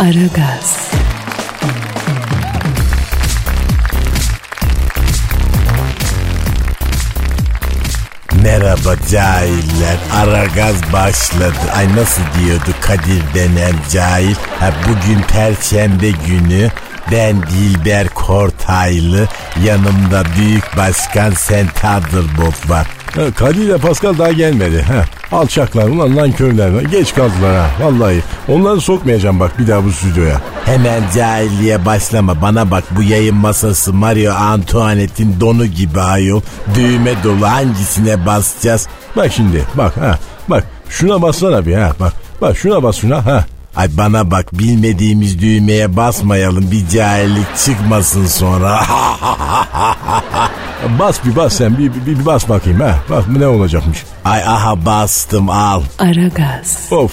Aragaz. Merhaba cahiller, Aragaz başladı. Ay nasıl diyordu Kadir denen cahil? Ha, bugün Perşembe günü. Ben Dilber Kortaylı, yanımda Büyük Başkan Sentadırbob var. Ha, Kadir ile Pascal daha gelmedi. Ha. Alçaklar ulan lan körler. Geç kaldılar ha vallahi. Onları sokmayacağım bak bir daha bu stüdyoya. Hemen cahilliğe başlama. Bana bak, bu yayın masası Mario Antoinette'in donu gibi ayol. Düğme dolu, hangisine basacağız? Bak şimdi bak ha. Bak şuna bassana bir ha. Bak şuna bas şuna ha. Ay bana bak, bilmediğimiz düğmeye basmayalım, bir cahillik çıkmasın sonra. Bas bir bas sen bir bas bakayım ha. Bak ne olacakmış. Ay aha bastım al. Aragaz. Of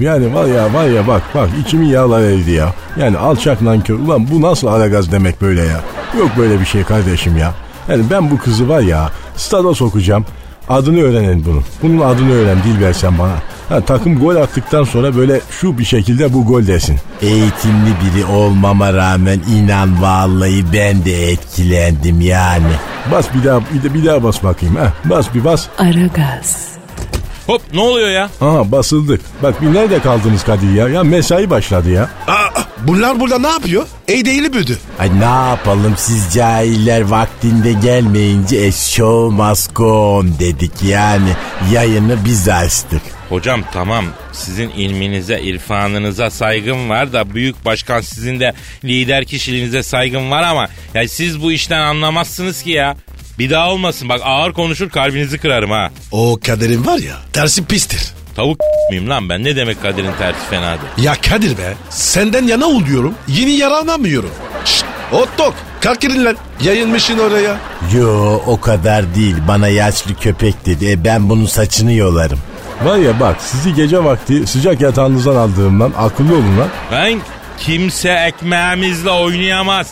yani var ya bak içimin yağları eridi ya. Yani alçak nankör ulan, bu nasıl Aragaz demek böyle ya. Yok böyle bir şey kardeşim ya. Yani ben bu kızı var ya stada sokacağım. Adını öğrenin bunun. Bunun adını öğren Dilber sen bana. Ha, takım gol attıktan sonra böyle şu bir şekilde bu gol desin. Eğitimli biri olmama rağmen inan vallahi ben de etkilendim yani. Bas bir daha bas bakayım ha. Bas bir bas. Aragaz. Hop ne oluyor ya? Aha basıldık. Bak bir nerede kaldınız Kadir ya? Ya mesai başladı ya. Bunlar burada ne yapıyor? Eğdeğili büdü. Ay ne yapalım, siz cahiller vaktinde gelmeyince show must go on dedik yani. Yayını biz açtık. Hocam tamam, sizin ilminize, irfanınıza saygım var da Büyük Başkan sizin de lider kişiliğinize saygım var ama ya siz bu işten anlamazsınız ki ya. Bir daha olmasın bak, ağır konuşur kalbinizi kırarım ha. O Kadir'in var ya tersi pistir. Tavuk mıyım lan ben, ne demek Kadir'in tersi fenadır. Ya Kadir be, senden yana ol diyorum, yeni yaranamıyorum. Şşt hotdog kalk girin lan, yayınmışsın oraya. Yo o kadar değil, bana yaşlı köpek dedi, ben bunun saçını yolarım. Var ya bak, sizi gece vakti sıcak yatağınızdan aldığımdan akıllı olun lan. Ben kimse ekmeğimizle oynayamaz.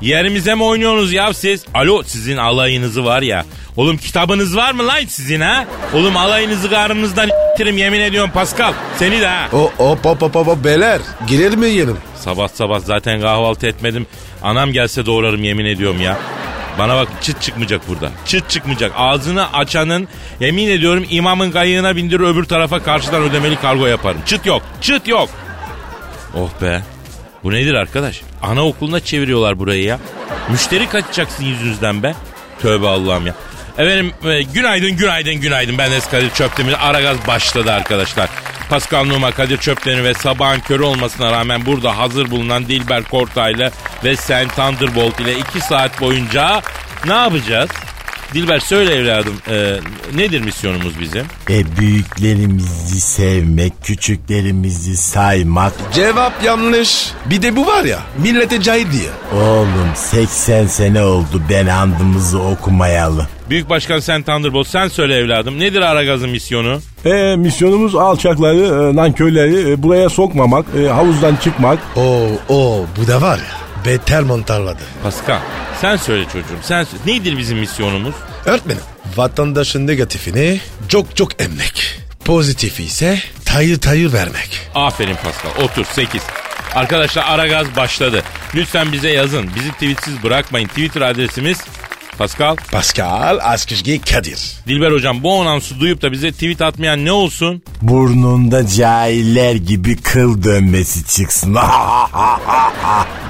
Yerimize mi oynuyorsunuz ya siz? Alo, sizin alayınızı var ya. Oğlum kitabınız var mı lan sizin ha? Oğlum alayınızı karnınızdan ittirim yemin ediyorum Pascal. Seni de ha. Hop beyler. Girelim mi yiyelim? Sabah zaten kahvaltı etmedim. Anam gelse doğrarım yemin ediyorum ya. Bana bak, çıt çıkmayacak burada. Çıt çıkmayacak. Ağzını açanın yemin ediyorum imamın kayığına bindirir, öbür tarafa karşıdan ödemeli kargo yaparım. Çıt yok. Oh be. Bu nedir arkadaş? Anaokuluna çeviriyorlar burayı ya. Müşteri kaçacaksın yüzünüzden be. Tövbe Allah'ım ya. Efendim günaydın. Ben Kadir Çöptemiz. Aragaz başladı arkadaşlar. Pascal Numa, Kadir Çöptemiz ve sabahın körü olmasına rağmen burada hazır bulunan Dilber Kortaylı ve Sen Thunderbolt ile 2 saat boyunca ne yapacağız? Dilber söyle evladım, nedir misyonumuz bizim? Büyüklerimizi sevmek, küçüklerimizi saymak. Cevap yanlış. Bir de bu var ya, millete cahil diye. Oğlum 80 sene oldu ben andımızı okumayalı. Büyük Başkan Sen Thunderbolt, sen söyle evladım, nedir Aragaz'ın misyonu? Misyonumuz alçakları, nankörleri buraya sokmamak, havuzdan çıkmak. Bu da var ya. Beter montarladı. Pascal sen söyle çocuğum, sen söyle. Nedir bizim misyonumuz? Öğretmenim, vatandaşın negatifini çok emmek. Pozitifi ise tayır vermek. Aferin Pascal, otur 8. Arkadaşlar Aragaz başladı. Lütfen bize yazın. Bizi tweetsiz bırakmayın. Twitter adresimiz Pascal Askışgi Kadir. Dilber hocam, bu anonsu duyup da bize tweet atmayan ne olsun? Burnunda cahiller gibi kıl dönmesi çıksın.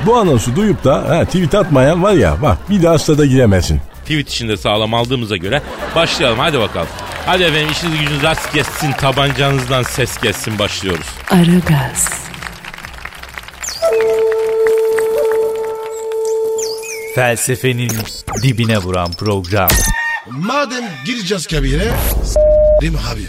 Bu anonsu duyup da tweet atmayan var ya bak, bir daha stada giremesin. Tweet içinde sağlam aldığımıza göre başlayalım hadi bakalım. Hadi efendim, işiniz gücünüz rast kessin, tabancanızdan ses kessin, başlıyoruz. Aragaz. Felsefenin dibine vuran program. Madem gireceğiz kabire, Değil mi abi?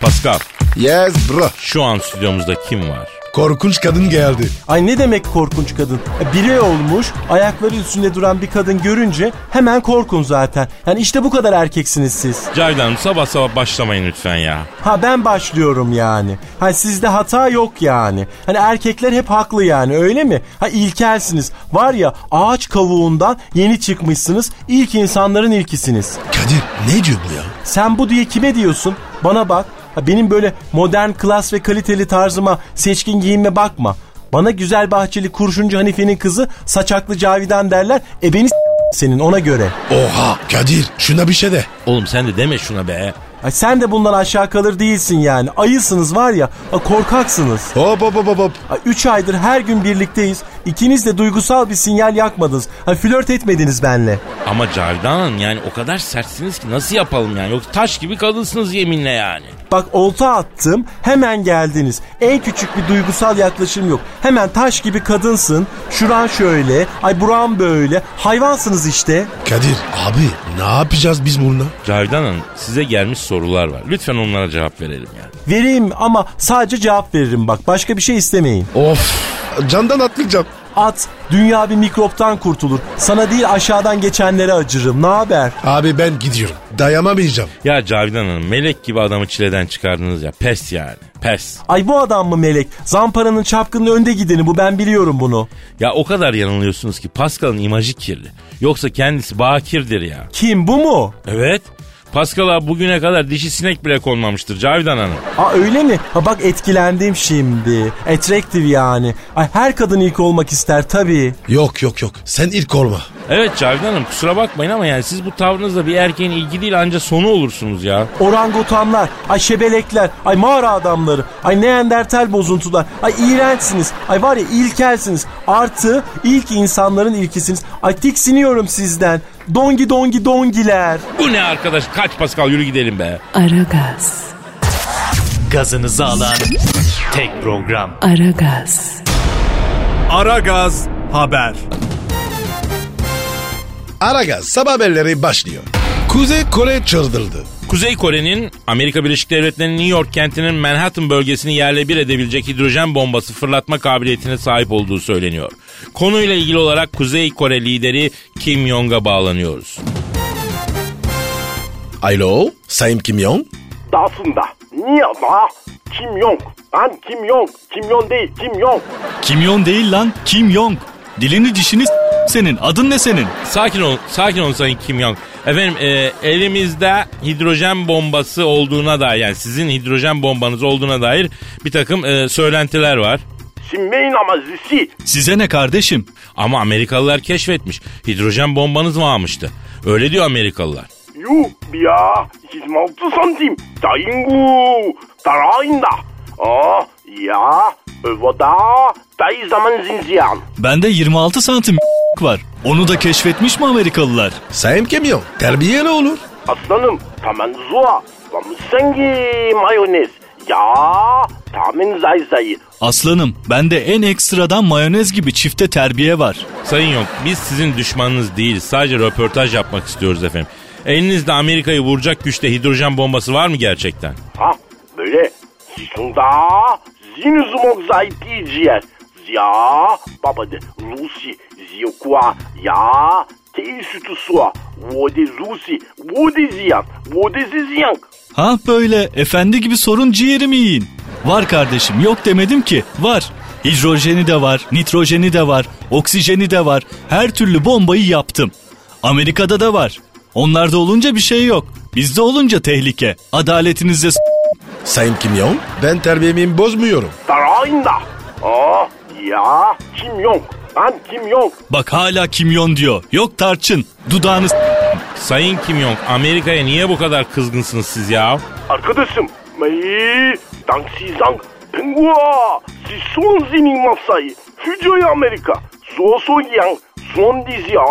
Pascal. Yes bro. Şu an stüdyomuzda kim var? Korkunç kadın geldi. Ay ne demek korkunç kadın? Biri olmuş, ayakları üstünde duran bir kadın görünce hemen korkun zaten. Yani işte bu kadar erkeksiniz siz. Cavidan sabah sabah başlamayın lütfen ya. Ha ben başlıyorum yani. Ha sizde hata yok yani. Hani erkekler hep haklı yani öyle mi? Ha ilkelsiniz. Var ya ağaç kavuğundan yeni çıkmışsınız. İlk insanların ilkisiniz. Kadir ne diyor bu ya? Sen bu diye kime diyorsun? Bana bak. Benim böyle modern, klas ve kaliteli tarzıma, seçkin giyinme bakma. Bana güzel bahçeli kurşuncu Hanife'nin kızı saçaklı Cavidan derler. E beni senin ona göre. Oha Kadir şuna bir şey de. Oğlum sen de deme şuna be. Ay sen de bundan aşağı kalır değilsin yani. Ayısınız var ya, korkaksınız. Hop hop hop hop. 3 aydır her gün birlikteyiz. İkiniz de duygusal bir sinyal yakmadınız. Flört etmediniz benimle. Ama Cavidan yani o kadar sertsiniz ki nasıl yapalım yani? Yoksa taş gibi kadınsınız yeminle yani. Bak olta attım hemen geldiniz. En küçük bir duygusal yaklaşım yok. Hemen taş gibi kadınsın. Şuran şöyle, ay buran böyle. Hayvansınız işte. Kadir abi ne yapacağız biz bununla? Cavidan Hanım size gelmiş sorular var. Lütfen onlara cevap verelim yani. Vereyim ama sadece cevap veririm bak. Başka bir şey istemeyin. Of candan atlayacağım. At, dünya bir mikroptan kurtulur. Sana değil aşağıdan geçenlere acırım. Ne haber? Abi ben gidiyorum. Dayanamayacağım. Ya Cavidan Hanım melek gibi adamı çileden çıkardınız ya. Pes yani. Pes. Ay bu adam mı melek? Zamparanın çapkının önde gideni bu. Ben biliyorum bunu. Ya o kadar yanılıyorsunuz ki Pascal'ın imajı kirli. Yoksa kendisi bakirdir ya. Kim bu mu? Evet. Pascal'a bugüne kadar dişi sinek bile konmamıştır Cavidan Hanım. Aa öyle mi? Ha bak etkilendim şimdi. Attractive yani. Ay her kadın ilk olmak ister tabii. Yok. Sen ilk olma. Evet Cavidan Hanım kusura bakmayın ama yani siz bu tavrınızla bir erkeğin ilgi değil anca sonu olursunuz ya. Orangutanlar, ay şebelekler, ay mağara adamları, ay neandertal bozuntular, ay iğrençsiniz, ay var ya ilkelsiniz. Artı ilk insanların ilkisiniz. Ay tiksiniyorum sizden. Dongi dongi dongiler. Bu ne arkadaş? Kaç Pascal yürü gidelim be. Aragaz. Gazınızı alan tek program. Aragaz. Aragaz haber. Aragaz sabah haberleri başlıyor. Kuzey Kore çıldırdı. Kuzey Kore'nin Amerika Birleşik Devletleri'nin New York kentinin Manhattan bölgesini yerle bir edebilecek hidrojen bombası fırlatma kabiliyetine sahip olduğu söyleniyor. Konuyla ilgili olarak Kuzey Kore lideri Kim Young'a bağlanıyoruz. Alo, Sayın Kim Young. Dasında. Niye da? Kim Young. Ben Kim Young. Kim Young değil, Kim Young. Kim Young değil lan, Kim Young. Dilini dişini senin. Adın ne senin? Sakin olun Sayın Kim Young. Efendim elimizde hidrojen bombası olduğuna dair yani sizin hidrojen bombanız olduğuna dair bir takım söylentiler var. Size ne kardeşim? Ama Amerikalılar keşfetmiş. Hidrojen bombanız varmıştı. Öyle diyor Amerikalılar. Yuh ya 26 santim. Dayıngu. Darayında. Ah ya. Övada. Dayı zaman zinziyan. Bende 26 santim var. Onu da keşfetmiş mi Amerikalılar? Sayın Kemiyon, terbiye ne olur? Aslanım, tamamen zua. Vamusengi mayonez. Ya, tamamen zayzayı. Aslanım, bende en ekstradan mayonez gibi çifte terbiye var. Sayın Yok, biz sizin düşmanınız değiliz. Sadece röportaj yapmak istiyoruz efendim. Elinizde Amerika'yı vuracak güçte hidrojen bombası var mı gerçekten? Ha, böyle. Sisunda, zinuzumok zayticiyer. Ya, babadı, Rusi. Yokua ya teşütü sua vode zusi vode ziyan vode ziyan. Ha böyle efendi gibi sorun ciğerimi yiyin. Var kardeşim yok demedim ki var. Hidrojeni de var, nitrojeni de var, oksijeni de var. Her türlü bombayı yaptım. Amerika'da da var. Onlarda olunca bir şey yok. Bizde olunca tehlike. Adaletinize Sayın Kim Young ben terbiyemi bozmuyorum. Tarayında. Ah ya Kim Young. Ben Kim Young. Bak hala Kim Young diyor. Yok tarçın. Dudağını Sayın Kim Young, Amerika'ya niye bu kadar kızgınsınız siz ya? Arkadaşım. Meyi. Dangsi zang. Pengua. Sison zinin masayı. Hücoya Amerika. Zoso yang. Son dizi ya.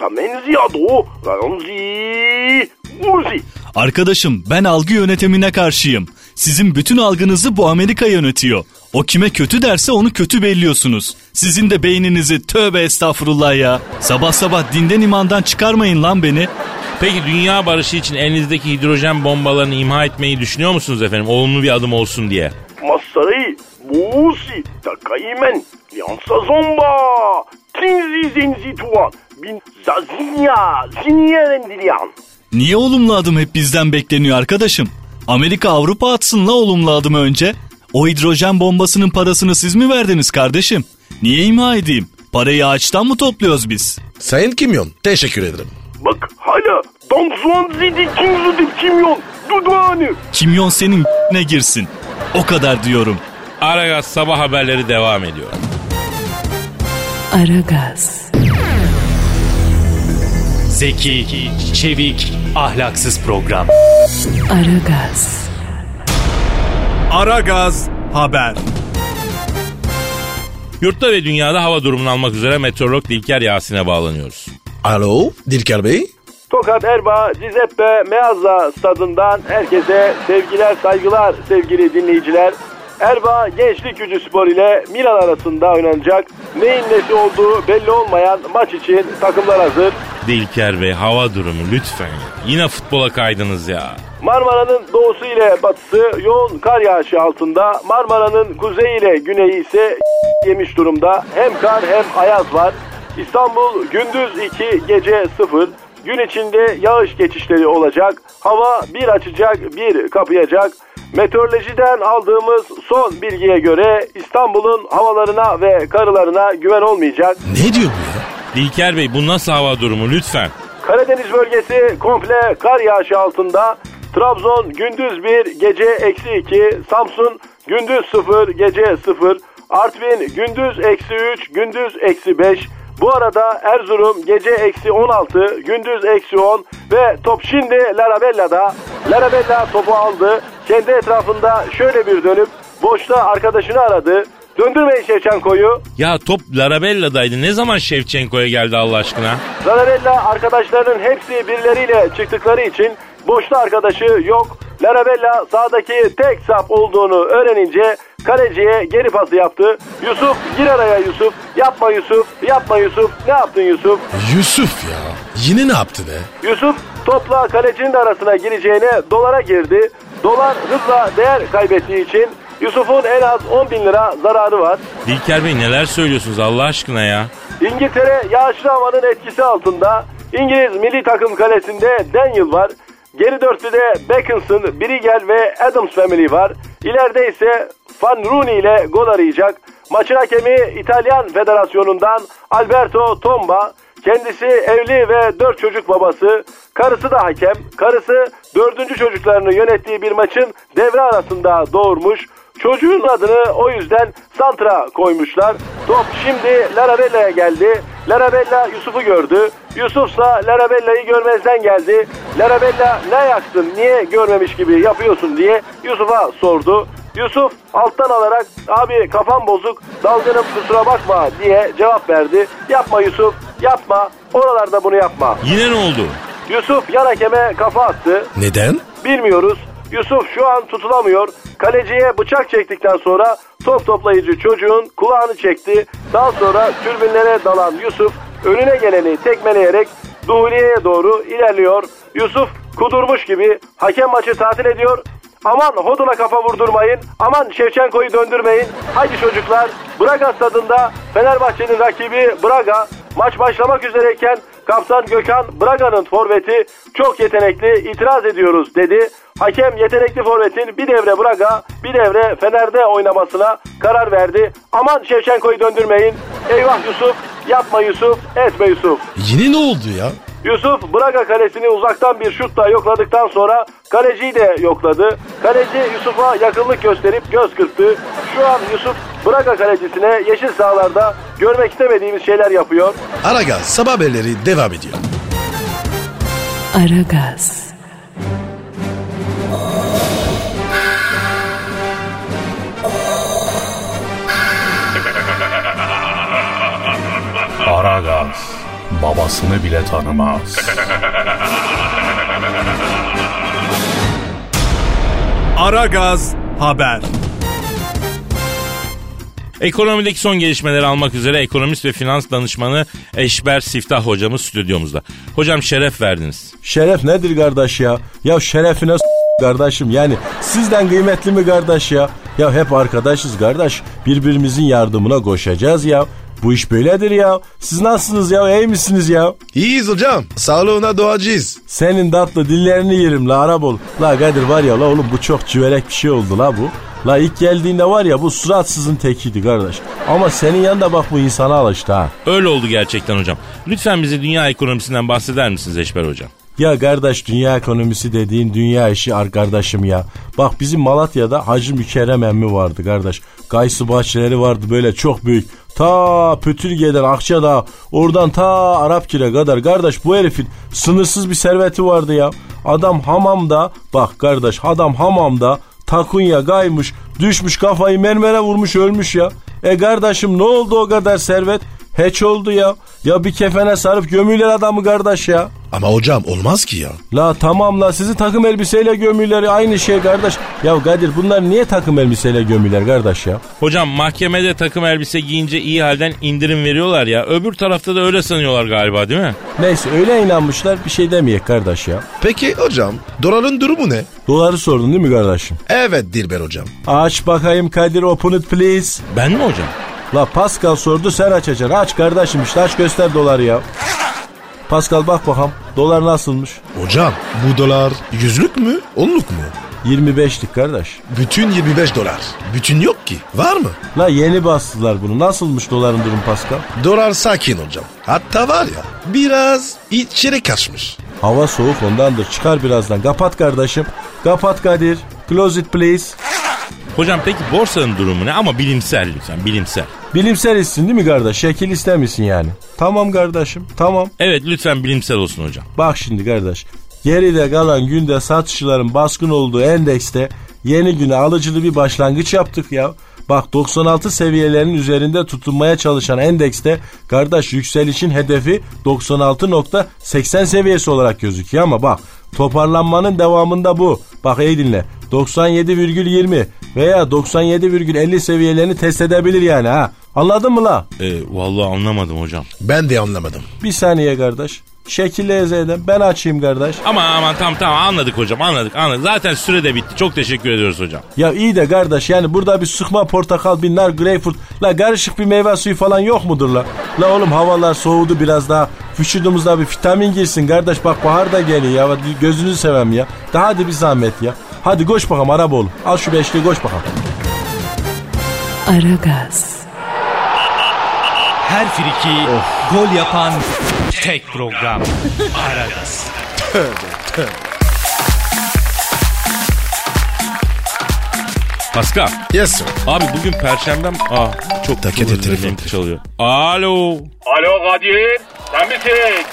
Samenzi ya do. Ranzi. Urzi. Arkadaşım ben algı yönetimine karşıyım. Sizin bütün algınızı bu Amerika yönetiyor. O kime kötü derse onu kötü belliyorsunuz. Sizin de beyninizi, tövbe estağfurullah ya. Sabah sabah dinden imandan çıkarmayın lan beni. Peki dünya barışı için elinizdeki hidrojen bombalarını imha etmeyi düşünüyor musunuz efendim? Olumlu bir adım olsun diye. Masarayı, buğusi, takaymen, yansa zomba, tinzi zenzi tuvan, bin zazinya, zinyerendiriyan. Niye olumlu adım hep bizden bekleniyor arkadaşım? Amerika Avrupa atsın la olumlu adımı önce. O hidrojen bombasının parasını siz mi verdiniz kardeşim? Niye imha edeyim? Parayı ağaçtan mı topluyoruz biz? Sayın Kim Young, teşekkür ederim. Bak hala damzuan zidi kimzudur Kim Young dudağını. Kim Young senin ne girsin. O kadar diyorum. Aragaz sabah haberleri devam ediyor. Aragaz. Zeki, çevik, ahlaksız program. Aragaz. Aragaz haber. Yurtta ve dünyada hava durumunu almak üzere meteorolog Dilker Yasin'e bağlanıyoruz. Alo Dilker Bey. Tokat Erbaa Cizeppe Meazza stadından herkese sevgiler saygılar sevgili dinleyiciler. Erbaa Gençlik Gücü Spor ile Milan arasında oynanacak neyin nesi olduğu belli olmayan maç için takımlar hazır. Dilker Bey hava durumu lütfen. Yine futbola kaydınız ya. Marmara'nın doğusu ile batısı yoğun kar yağışı altında. Marmara'nın kuzeyi ile güneyi ise yemiş durumda. Hem kar hem ayaz var. İstanbul gündüz 2 gece 0. Gün içinde yağış geçişleri olacak. Hava bir açacak bir kapayacak. Meteorolojiden aldığımız son bilgiye göre İstanbul'un havalarına ve karılarına güven olmayacak. Ne diyor bu ya? Dilker Bey bu nasıl hava durumu lütfen? Karadeniz bölgesi komple kar yağışı altında. Trabzon gündüz 1 gece -2, Samsun gündüz 0 gece 0, Artvin gündüz -3 gündüz -5. Bu arada Erzurum gece -16 gündüz -10 ve top şimdi Larabella'da. Larabella topu aldı. Kendi etrafında şöyle bir dönüp boşta arkadaşını aradı. Döndürmeyin Şevçenko'yu. Ya top Larabella'daydı. Ne zaman Şevçenko'ya geldi Allah aşkına? Larabella arkadaşlarının hepsi birileriyle çıktıkları için boşta arkadaşı yok. Larabella sahadaki tek sap olduğunu öğrenince kaleciye geri pası yaptı. Yusuf gir araya Yusuf. Yapma Yusuf. Yapma Yusuf. Ne yaptın Yusuf? Yusuf ya. Yine ne yaptı be? Yusuf topla kalecinin arasına gireceğine dolara girdi. Dolar hızla değer kaybettiği için Yusuf'un en az 10 bin lira zararı var. Dilker Bey neler söylüyorsunuz Allah aşkına ya? İngiltere yağışlı havanın etkisi altında. İngiliz milli takım kalesinde Daniel var. Geri dörtlüde Beckinson, Briegel ve Adams Family var. İleride ise Van Rooney ile gol arayacak. Maçın hakemi İtalyan Federasyonu'ndan Alberto Tomba. Kendisi evli ve 4 çocuk babası. Karısı da hakem. Karısı 4. çocuklarını yönettiği bir maçın devre arasında doğurmuş. Çocuğun adını o yüzden Santra koymuşlar. Top şimdi Larabella'ya geldi. Larabella Yusuf'u gördü. Yusuf ise Larabella'yı görmezden geldi. Larabella ne yaktın niye görmemiş gibi yapıyorsun diye Yusuf'a sordu. Yusuf alttan alarak abi kafam bozuk dalgınım kusura bakma diye cevap verdi. Yapma Yusuf yapma oralarda bunu yapma. Yine ne oldu? Yusuf yan hakeme kafa attı. Neden? Bilmiyoruz. Yusuf şu an tutulamıyor. Kaleciye bıçak çektikten sonra top toplayıcı çocuğun kulağını çekti. Daha sonra türbinlere dalan Yusuf önüne geleni tekmeleyerek Duhliye'ye doğru ilerliyor. Yusuf kudurmuş gibi hakem maçı tatil ediyor. Aman hodula kafa vurdurmayın. Aman Şevçenko'yu döndürmeyin. Haydi çocuklar. Braga stadında Fenerbahçe'nin rakibi Braga. Maç başlamak üzereyken kaptan Gökhan Braga'nın forveti çok yetenekli itiraz ediyoruz dedi. Hakem yetenekli forvetin bir devre Braga bir devre Fener'de oynamasına karar verdi. Aman Şevçenko'yu döndürmeyin. Eyvah Yusuf yapma Yusuf etme Yusuf. Yine ne oldu ya? Yusuf Braga kalesini uzaktan bir şutla yokladıktan sonra kaleciyi de yokladı. Kaleci Yusuf'a yakınlık gösterip göz kırptı. Şu an Yusuf Braga kalecisine yeşil sahalarda görmek istemediğimiz şeyler yapıyor. Aragaz sabah haberleri devam ediyor. Aragaz. Aragaz. Babasını bile tanımaz. Aragaz haber. Ekonomideki son gelişmeleri almak üzere ekonomist ve finans danışmanı Eşber Siftah hocamız stüdyomuzda. Hocam şeref verdiniz. Şeref nedir kardeş ya? Ya şerefine kardeşim, yani sizden kıymetli mi kardeş ya? Ya hep arkadaşız kardeş, birbirimizin yardımına koşacağız ya. Bu iş böyledir ya. Siz nasılsınız ya? İyi misiniz ya? İyiyiz hocam. Sağlığına duacıyız. Senin tatlı dillerini yerim la Arabol. La Kadir var ya la oğlum, bu çok cüverek bir şey oldu la bu. La ilk geldiğinde var ya bu suratsızın tekiydi kardeş. Ama senin yanında bak bu insana alıştı ha. Öyle oldu gerçekten hocam. Lütfen bize dünya ekonomisinden bahseder misiniz Eşber hocam? Ya kardeş, dünya ekonomisi dediğin dünya işi arkadaşım ya. Bak bizim Malatya'da Hacı Mükerrem emmi vardı kardeş. Kayısı bahçeleri vardı böyle çok büyük. Ta Pötürge'den Akçadağ, oradan ta Arapkir'e kadar kardeş bu herifin sınırsız bir serveti vardı ya. Adam hamamda, bak kardeş adam hamamda takunya kaymış, düşmüş kafayı mermere vurmuş ölmüş ya. E kardeşim ne oldu o kadar servet? Hiç oldu ya. Ya bir kefene sarıp gömüler adamı kardeş ya. Ama hocam olmaz ki ya. La tamam la, sizi takım elbiseyle gömüler aynı şey kardeş. Ya Kadir bunlar niye takım elbiseyle gömüler kardeş ya? Hocam mahkemede takım elbise giyince iyi halden indirim veriyorlar ya. Öbür tarafta da öyle sanıyorlar galiba değil mi? Neyse öyle inanmışlar, bir şey demeyek kardeş ya. Peki hocam doların durumu ne? Doları sordun değil mi kardeşim? Evet Dilber hocam. Aç bakayım Kadir, open it please. Ben mi hocam? La Pascal sordu sen açacaksın. Aç kardeşim işte, aç göster doları ya. Pascal bak bakalım dolar nasılmış? Hocam bu dolar yüzlük mü onluk mu? 25'lik kardeş. Bütün 25 dolar. Bütün yok ki, var mı? La yeni bastılar bunu. Nasılmış doların durum Pascal? Dolar sakin hocam. Hatta var ya biraz içeri kaçmış. Hava soğuk ondandır, çıkar birazdan. Kapat kardeşim. Kapat Kadir. Close it please. Hocam peki borsanın durumu ne? Ama bilimsel lütfen, bilimsel. Bilimsel istesin değil mi kardeş? Şekil istemiyorsun yani. Tamam kardeşim, tamam. Evet lütfen bilimsel olsun hocam. Bak şimdi kardeş, geride kalan günde satışçıların baskın olduğu endekste yeni güne alıcılı bir başlangıç yaptık ya. Bak 96 seviyelerinin üzerinde tutunmaya çalışan endekste kardeş yükselişin hedefi 96.80 seviyesi olarak gözüküyor ama bak toparlanmanın devamında bu. Bak iyi dinle. 97,20 veya 97,50 seviyelerini test edebilir yani ha. Anladın mı la? Vallahi anlamadım hocam. Ben de anlamadım. Bir saniye kardeş. Şekille izleyelim. Ben açayım kardeş. Aman tamam anladık hocam, anladık. Zaten süre de bitti. Çok teşekkür ediyoruz hocam. Ya iyi de kardeş yani burada bir sıkma portakal, bir nar, greyfurt. La karışık bir meyve suyu falan yok mudur la? La oğlum havalar soğudu biraz daha. Vücudumuzda bir vitamin girsin kardeş. Bak bahar da geliyor ya. Gözünü seveyim ya. Daha hadi bir zahmet ya. Hadi koş bakalım araba oğlum. Al şu beşliği koş bakalım. Aragaz. Her friki gol yapan tek program. Aragaz. Tövbe. Pascal. Yes sir. Abi bugün Perşembe'm. Çok takip telefon çalıyor. Alo. Alo Kadir. Sen misin?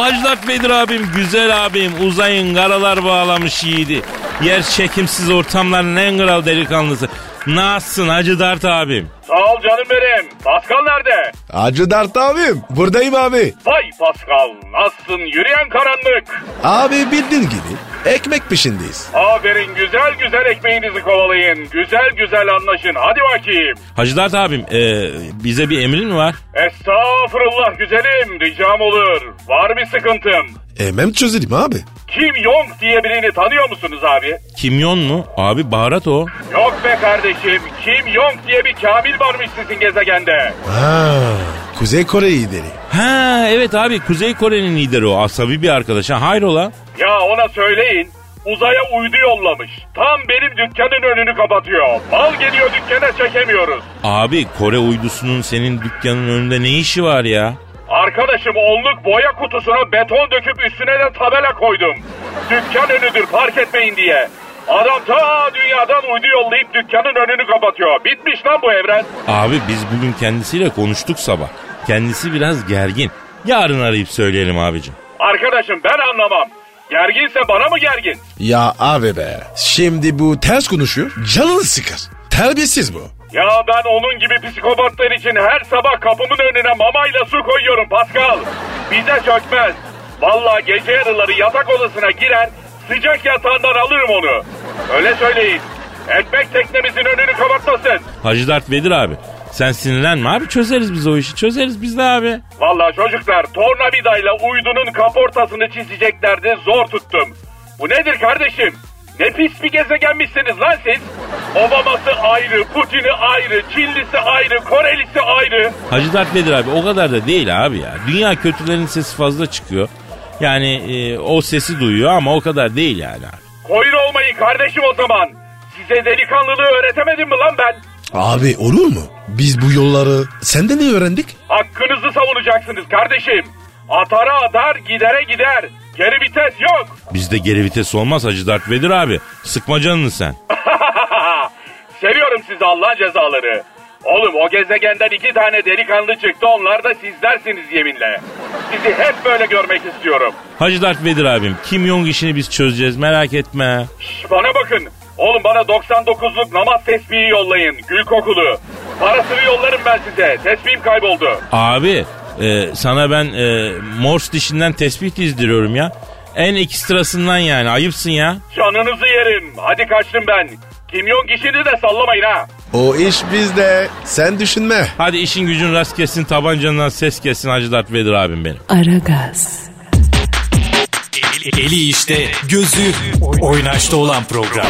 Hacı Darth Vader abim, güzel abim, uzayın karalar bağlamış yiğidi. Yer çekimsiz ortamların en kral delikanlısı. Nasılsın Hacı Darth abim? Sağ ol canım benim. Pascal nerede? Hacı Darth abim buradayım abi. Vay Pascal, nasılsın yürüyen karanlık? Abi bildiğin gibi ekmek peşindeyiz. Aferin, güzel güzel ekmeğinizi kovalayın. Güzel güzel anlaşın hadi bakayım. Hacı Darth abim bize bir emrin mi var? Estağfurullah güzelim, ricam olur. Var bir sıkıntım. Hemen çözelim abi. Kim Young diye birini tanıyor musunuz abi? Kim Young mu? Abi baharat o. Yok be kardeşim, Kim Young diye bir kamil varmış sizin gezegende. Kuzey Kore lideri. Evet abi, Kuzey Kore'nin lideri o. Asabi bir arkadaş. Hayrola? Ya ona söyleyin. Uzaya uydu yollamış. Tam benim dükkanın önünü kapatıyor. Mal geliyor dükkana, çekemiyoruz. Abi Kore uydusunun senin dükkanın önünde ne işi var ya? Arkadaşım onluk boya kutusuna beton döküp üstüne de tabela koydum. Dükkan önüdür park etmeyin diye. Adam ta dünyadan uydu yollayıp dükkanın önünü kapatıyor. Bitmiş lan bu evren. Abi biz bugün kendisiyle konuştuk sabah. Kendisi biraz gergin. Yarın arayıp söyleyelim abicim. Arkadaşım ben anlamam. Gerginse bana mı gergin? Ya abi be. Şimdi bu ters konuşuyor. Canını sıkar. Terbiyesiz bu. Ya ben onun gibi psikopatlar için her sabah kapımın önüne mamayla su koyuyorum Pascal. Bize çökmez. Vallahi gece yarıları yatak odasına girer, sıcak yatağından alırım onu. Öyle söyleyin. Ekmek teknemizin önünü kapatmasın. Hacı Darth Vader abi, Sen sinirlenme abi, çözeriz biz o işi, çözeriz biz de abi. Vallahi çocuklar tornavidayla uydunun kaportasını çizeceklerdi, zor tuttum. Bu nedir kardeşim? Ne pis bir gezegenmişsiniz lan siz. Obama'sı ayrı, Putin'i ayrı, Çinlisi ayrı, Korelisi ayrı. Hacı Darth Vader abi o kadar da değil abi ya. Dünya kötülerin sesi fazla çıkıyor. Yani o sesi duyuyor ama o kadar değil yani abi. Koyun olmayın kardeşim o zaman. Size delikanlılığı öğretemedim mi lan ben? Abi olur mu? Biz bu yolları senden ne öğrendik? Hakkınızı savunacaksınız kardeşim. Atara atar, gidere gider. Geri vites yok. Bizde geri vites olmaz Hacı Darth Vader abi. Sıkma canını sen. Seviyorum sizi, Allah cezaları. Oğlum o gezegenden 2 tane delikanlı çıktı, onlar da sizlersiniz yeminle. Sizi hep böyle görmek istiyorum. Hacı Darth Vader abim, Kim Young işini biz çözeceğiz, merak etme. Şş, bana bakın. Oğlum bana 99'luk namaz tesbihi yollayın. Gül kokulu. Parasını yollarım ben size. Tesbihim kayboldu. Abi sana ben Morse dişinden tesbih dizdiriyorum ya. En ekstrasından yani, ayıpsın ya. Canınızı yerim. Hadi kaçtım ben. Kim Young işini de sallamayın ha. O iş bizde. Sen düşünme. Hadi işin gücün rast kesin, tabancandan ses kesin Hacı Darth Vader abim benim. Aragaz. Eli işte, gözü oynaşta olan program.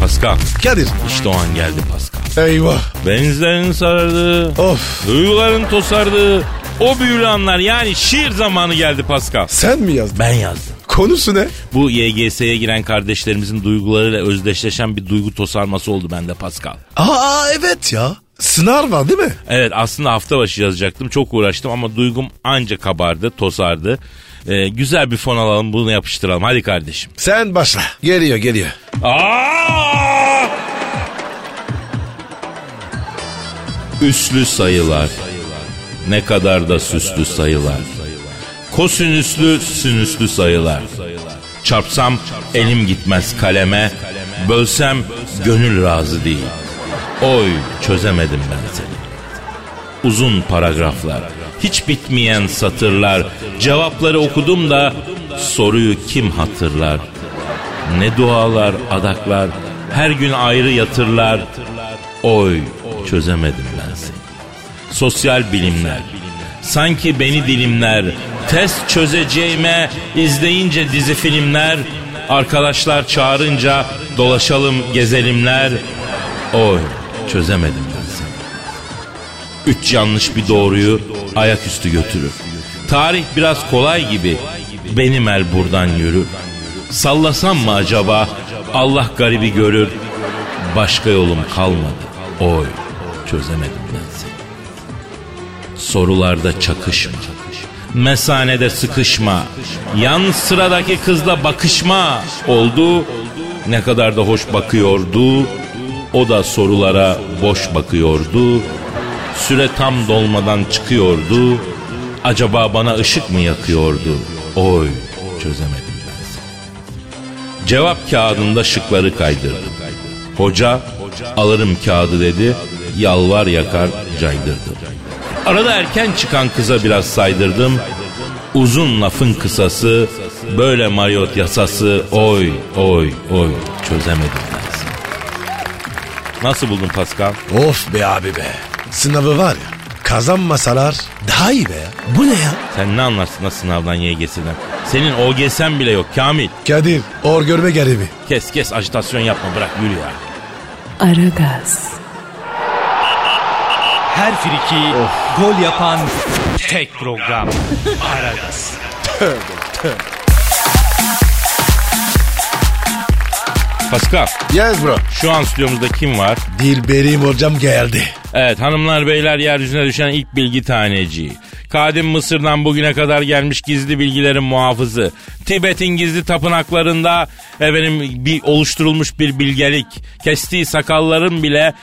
Pascal. Kadir. İşte o an geldi Pascal. Eyvah. Benizlerin sarardı. Of. Duyguların tosardı. O büyülü anlar, yani şiir zamanı geldi Pascal. Sen mi yazdın? Ben yazdım. Konusu ne? Bu YGS'ye giren kardeşlerimizin duygularıyla özdeşleşen bir duygu tosarması oldu bende Pascal. Aa evet ya. Sınav var değil mi? Evet, aslında hafta başı yazacaktım. Çok uğraştım ama duygum anca kabardı, tosardı. Güzel bir fon alalım, bunu yapıştıralım. Hadi kardeşim. Sen başla. Geliyor. Aa! Üslü sayılar. Ne kadar da süslü sayılar. Kosinüslü, sinüslü sayılar. Çarpsam elim gitmez kaleme. Bölsem gönül razı değil. Oy çözemedim ben seni. Uzun paragraflar, hiç bitmeyen satırlar. Cevapları okudum da soruyu kim hatırlar? Ne dualar, adaklar, her gün ayrı yatırlar. Oy çözemedim ben seni. Sosyal bilimler, sanki beni dilimler. Test çözeceğime izleyince dizi filmler. Arkadaşlar çağırınca dolaşalım gezelimler. Oy çözemedim ben seni. 3 yanlış bir doğruyu ayaküstü götürür. Tarih biraz kolay gibi, benim el buradan yürür. Sallasam mı acaba, Allah garibi görür. Başka yolum kalmadı, oy çözemedim ben seni. Sorularda çakışma, mesanede sıkışma, yan sıradaki kızla bakışma oldu. Ne kadar da hoş bakıyordu, o da sorulara boş bakıyordu. Süre tam dolmadan çıkıyordu. Acaba bana ışık mı yakıyordu? Oy çözemedim ben seni. Cevap kağıdında şıkları kaydırdım. Hoca alırım kağıdı dedi. Yalvar yakar caydırdım. Arada erken çıkan kıza biraz saydırdım. Uzun lafın kısası, böyle mariot yasası. Oy çözemedim ben seni. Nasıl buldun Pascal? Of be abi be. Sınavı var ya, kazanmasalar daha iyi be ya. Bu ne ya? Sen ne anlarsın da sınavdan, YGS'den? Senin OGS'en bile yok Kamil. Kadir, or görme garibi. Kes ajitasyon yapma, bırak yürü ya. Aragaz. Her friki gol yapan tek program. Aragaz. Tövbe. Pascal. Yes bro. Şu an stüdyomuzda kim var? Dilberim hocam geldi. Evet hanımlar beyler, yeryüzüne düşen ilk bilgi taneci. Kadim Mısır'dan bugüne kadar gelmiş gizli bilgilerin muhafızı. Tibet'in gizli tapınaklarında oluşturulmuş bir bilgelik. Kestiği sakalların bile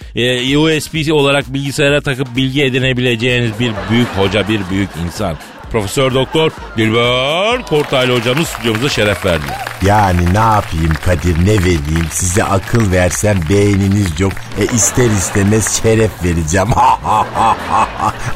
USB olarak bilgisayara takıp bilgi edinebileceğiniz bir büyük hoca, bir büyük insan. Profesör Doktor Dilber Kortaylı hocamız stüdyomuza şeref verdi. Yani ne yapayım Kadir, ne vereyim size, akıl versem beyniniz yok. İster istemez şeref vereceğim.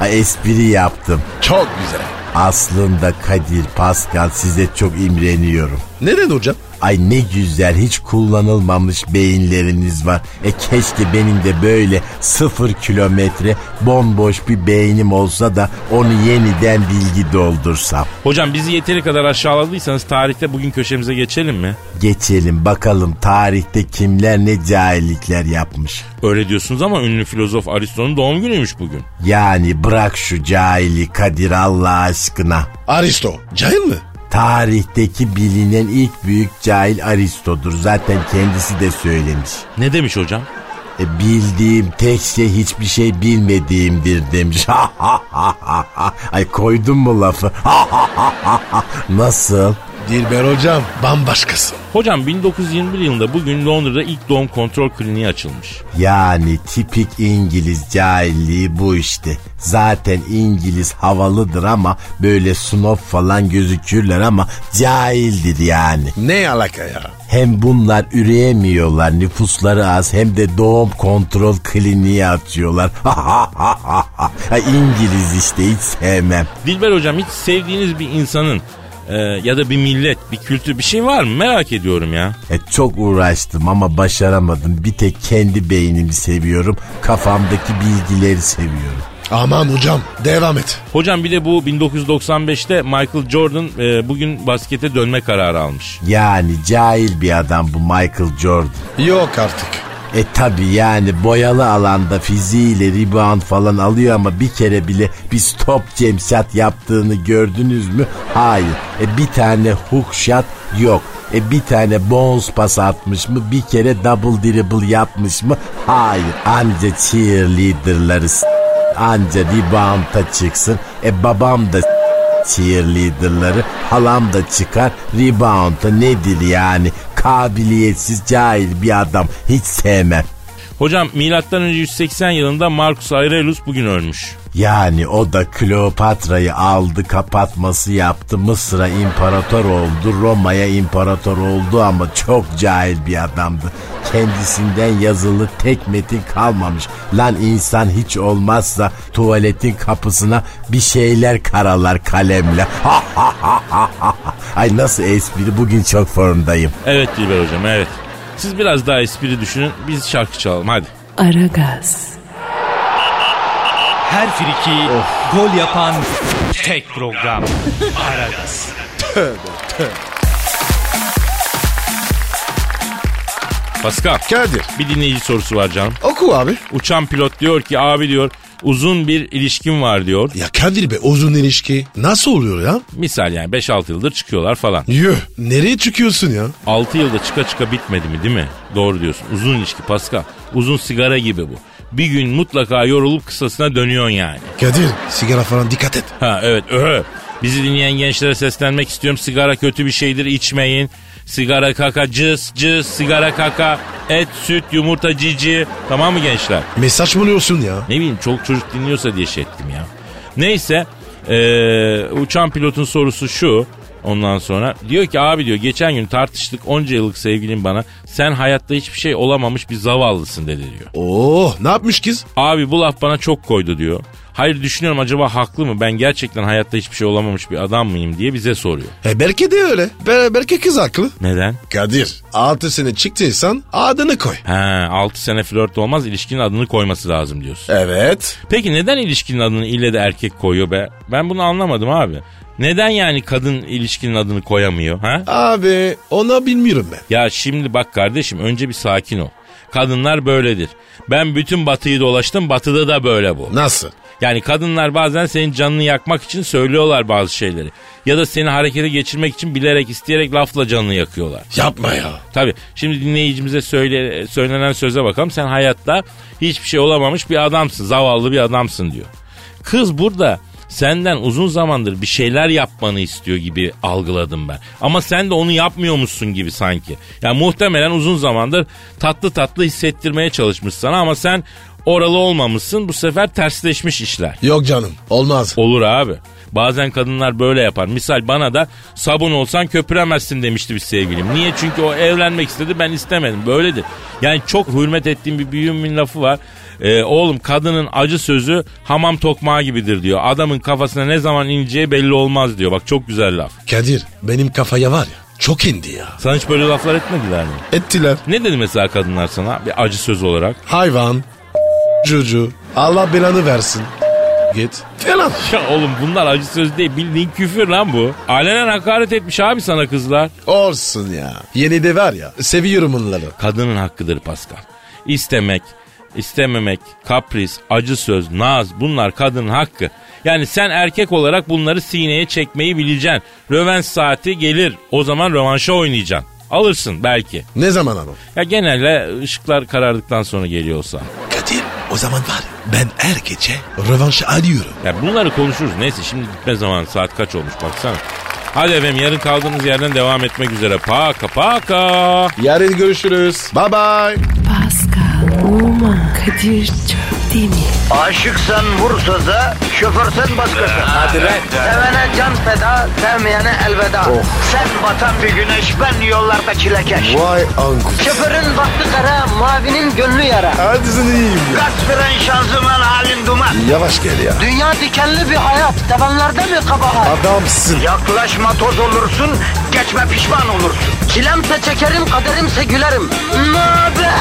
Espri yaptım. Çok güzel. Aslında Kadir, Pascal, size çok imreniyorum. Neden hocam? Ay ne güzel, hiç kullanılmamış beyinleriniz var. Keşke benim de böyle 0 kilometre bomboş bir beynim olsa da onu yeniden bilgi doldursam. Hocam bizi yeteri kadar aşağıladıysanız tarihte bugün köşemize geçelim mi? Geçelim bakalım tarihte kimler ne cahillikler yapmış. Öyle diyorsunuz ama ünlü filozof Aristo'nun doğum günüymüş bugün. Yani bırak şu cahili Kadir Allah aşkına. Aristo cahil mi? Tarihteki bilinen ilk büyük cahil Aristo'dur. Zaten kendisi de söylemiş. Ne demiş hocam? Bildiğim tek şey hiçbir şey bilmediğimdir demiş. Ay koydun mu lafı? Nasıl? Dilber hocam bambaşkası. Hocam 1921 yılında bugün Londra'da ilk doğum kontrol kliniği açılmış. Yani tipik İngiliz cahilliği bu işte. Zaten İngiliz havalıdır ama böyle snob falan gözükürler ama cahildir yani. Ne alaka ya? Hem bunlar üreyemiyorlar, nüfusları az, hem de doğum kontrol kliniği açıyorlar. İngiliz işte, hiç sevmem. Dilber hocam hiç sevdiğiniz bir insanın ya da bir millet, bir kültür, bir şey var mı? Merak ediyorum ya. Çok uğraştım ama başaramadım. Bir tek kendi beynimi seviyorum. Kafamdaki bilgileri seviyorum. Aman hocam devam et. Hocam bir de bu 1995'te Michael Jordan bugün baskete dönme kararı almış. Yani cahil bir adam bu Michael Jordan. Yok artık. Tabi yani boyalı alanda fiziğiyle rebound falan alıyor ama bir kere bile bir stop jump shot yaptığını gördünüz mü? Hayır. Bir tane hook shot yok. Bir tane bounce pas atmış mı? Bir kere double dribble yapmış mı? Hayır. Anca cheerleaderları anca rebound'a çıksın. Babam da cheerleaderları, halam da çıkar rebound'a. Nedir yani? Kabiliyetsiz cahil bir adam, hiç sevmem. Hocam milattan önce 180 yılında Marcus Aurelius bugün ölmüş. Yani o da Kleopatra'yı aldı, kapatması yaptı. Mısır'a imparator oldu, Roma'ya imparator oldu ama çok cahil bir adamdı. Kendisinden yazılı tek metin kalmamış. Lan insan hiç olmazsa tuvaletin kapısına bir şeyler karalar kalemle. Ay nasıl espri, bugün çok formdayım. Evet Dilber hocam, evet. Siz biraz daha espri düşünün, biz şarkı çalalım hadi. Aragaz. Her friki gol yapan tek program. Aragaz. Tövbe tövbe. Pascal. Kadir. Bir dinleyici sorusu var canım. Oku abi. Uçan pilot diyor ki abi diyor uzun bir ilişkim var diyor. Ya Kadir be, uzun ilişki nasıl oluyor ya? Misal yani 5-6 yıldır çıkıyorlar falan. Yuh, nereye çıkıyorsun ya? 6 yılda çıka çıka bitmedi mi, değil mi? Doğru diyorsun. Uzun ilişki Pascal. Uzun sigara gibi bu. Bir gün mutlaka yorulup kısasına dönüyorsun yani. Kadir, sigara falan dikkat et. Ha evet. Bizi dinleyen gençlere seslenmek istiyorum. Sigara kötü bir şeydir, içmeyin. Sigara kaka, cız cız, sigara kaka, et, süt, yumurta, cici. Tamam mı gençler? Mesaj mı oluyorsun ya? Ne bileyim, çok çocuk dinliyorsa diye şey ettim ya. Neyse, uçan pilotun sorusu şu. Ondan sonra diyor ki abi diyor geçen gün tartıştık, onca yıllık sevgilim bana sen hayatta hiçbir şey olamamış bir zavallısın dedi diyor. Oh, ne yapmış kız? Abi bu laf bana çok koydu diyor. Hayır düşünüyorum, acaba haklı mı, ben gerçekten hayatta hiçbir şey olamamış bir adam mıyım diye bize soruyor. Belki de öyle. Belki kız haklı. Neden? Kadir 6 sene çıktıysan adını koy. He, 6 sene flört olmaz, ilişkinin adını koyması lazım diyorsun. Evet. Peki neden ilişkinin adını ille de erkek koyuyor be? Ben bunu anlamadım abi. Neden yani kadın ilişkinin adını koyamıyor ha? Abi ona bilmiyorum ben. Ya şimdi bak kardeşim, önce bir sakin ol. Kadınlar böyledir. Ben bütün batıyı dolaştım, batıda da böyle bu. Nasıl? Yani kadınlar bazen senin canını yakmak için söylüyorlar bazı şeyleri. Ya da seni harekete geçirmek için bilerek, isteyerek lafla canını yakıyorlar. Yapma ya. Tabii. Şimdi dinleyicimize söylenen söze bakalım. Sen hayatta hiçbir şey olamamış bir adamsın. Zavallı bir adamsın diyor. Kız burada senden uzun zamandır bir şeyler yapmanı istiyor gibi algıladım ben. Ama sen de onu yapmıyormuşsun gibi sanki. Yani muhtemelen uzun zamandır tatlı tatlı hissettirmeye çalışmış sana ama sen oralı olmamışsın. Bu sefer tersleşmiş işler. Yok canım, olmaz. Olur abi. Bazen kadınlar böyle yapar. Misal bana da sabun olsan köpüremezsin demişti bir sevgilim. Niye? Çünkü o evlenmek istedi, ben istemedim. Böyledir. Yani çok hürmet ettiğim bir büyüğümün lafı var. Oğlum kadının acı sözü hamam tokmağı gibidir diyor. Adamın kafasına ne zaman ineceği belli olmaz diyor. Bak çok güzel laf. Kadir benim kafaya var ya. Çok indi ya. Sana hiç böyle laflar etmediler mi? Ettiler. Ne dedi mesela kadınlar sana bir acı söz olarak? Hayvan, cucu, Allah belanı versin, git falan. Ya oğlum bunlar acı söz değil, bildiğin küfür lan bu. Alenen hakaret etmiş abi sana kızlar. Olsun ya. Yeni de var ya, seviyorum onları. Kadının hakkıdır Pascal. İstemek, istememek, kapris, acı söz, naz, bunlar kadının hakkı. Yani sen erkek olarak bunları sineye çekmeyi bileceksin. Rövanş saati gelir. O zaman rövanşa oynayacaksın. Alırsın belki. Ne zaman ama? Ya genelde ışıklar karardıktan sonra geliyorsa. Kadir o zaman var ben her gece rövanşı alıyorum. Ya bunları konuşuruz. Neyse şimdi gitme zamanı, saat kaç olmuş baksana. Hadi efendim yarın kaldığımız yerden devam etmek üzere. Paka paka. Yarın görüşürüz. Bye bye. Pascal, Oman, Kadir, Çöptemiz. Aşıksan vursa da, şoförsen başkasın. Hadi be. Sevene can feda, sevmeyene elveda. Oh. Sen batan bir güneş, ben yollarda çilekeş. Vay anku. Şoförün baktı kara, mavinin gönlü yara. Hadi sen iyiyim ya. Kasperen şanzıman halin duman. Yavaş gel ya. Dünya dikenli bir hayat, sevenlerde mi kabahar? Adamsın. Yaklaşma toz olursun, geçme pişman olursun. Çilemse çekerim, kaderimse gülerim. Möber!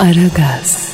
Aragaz.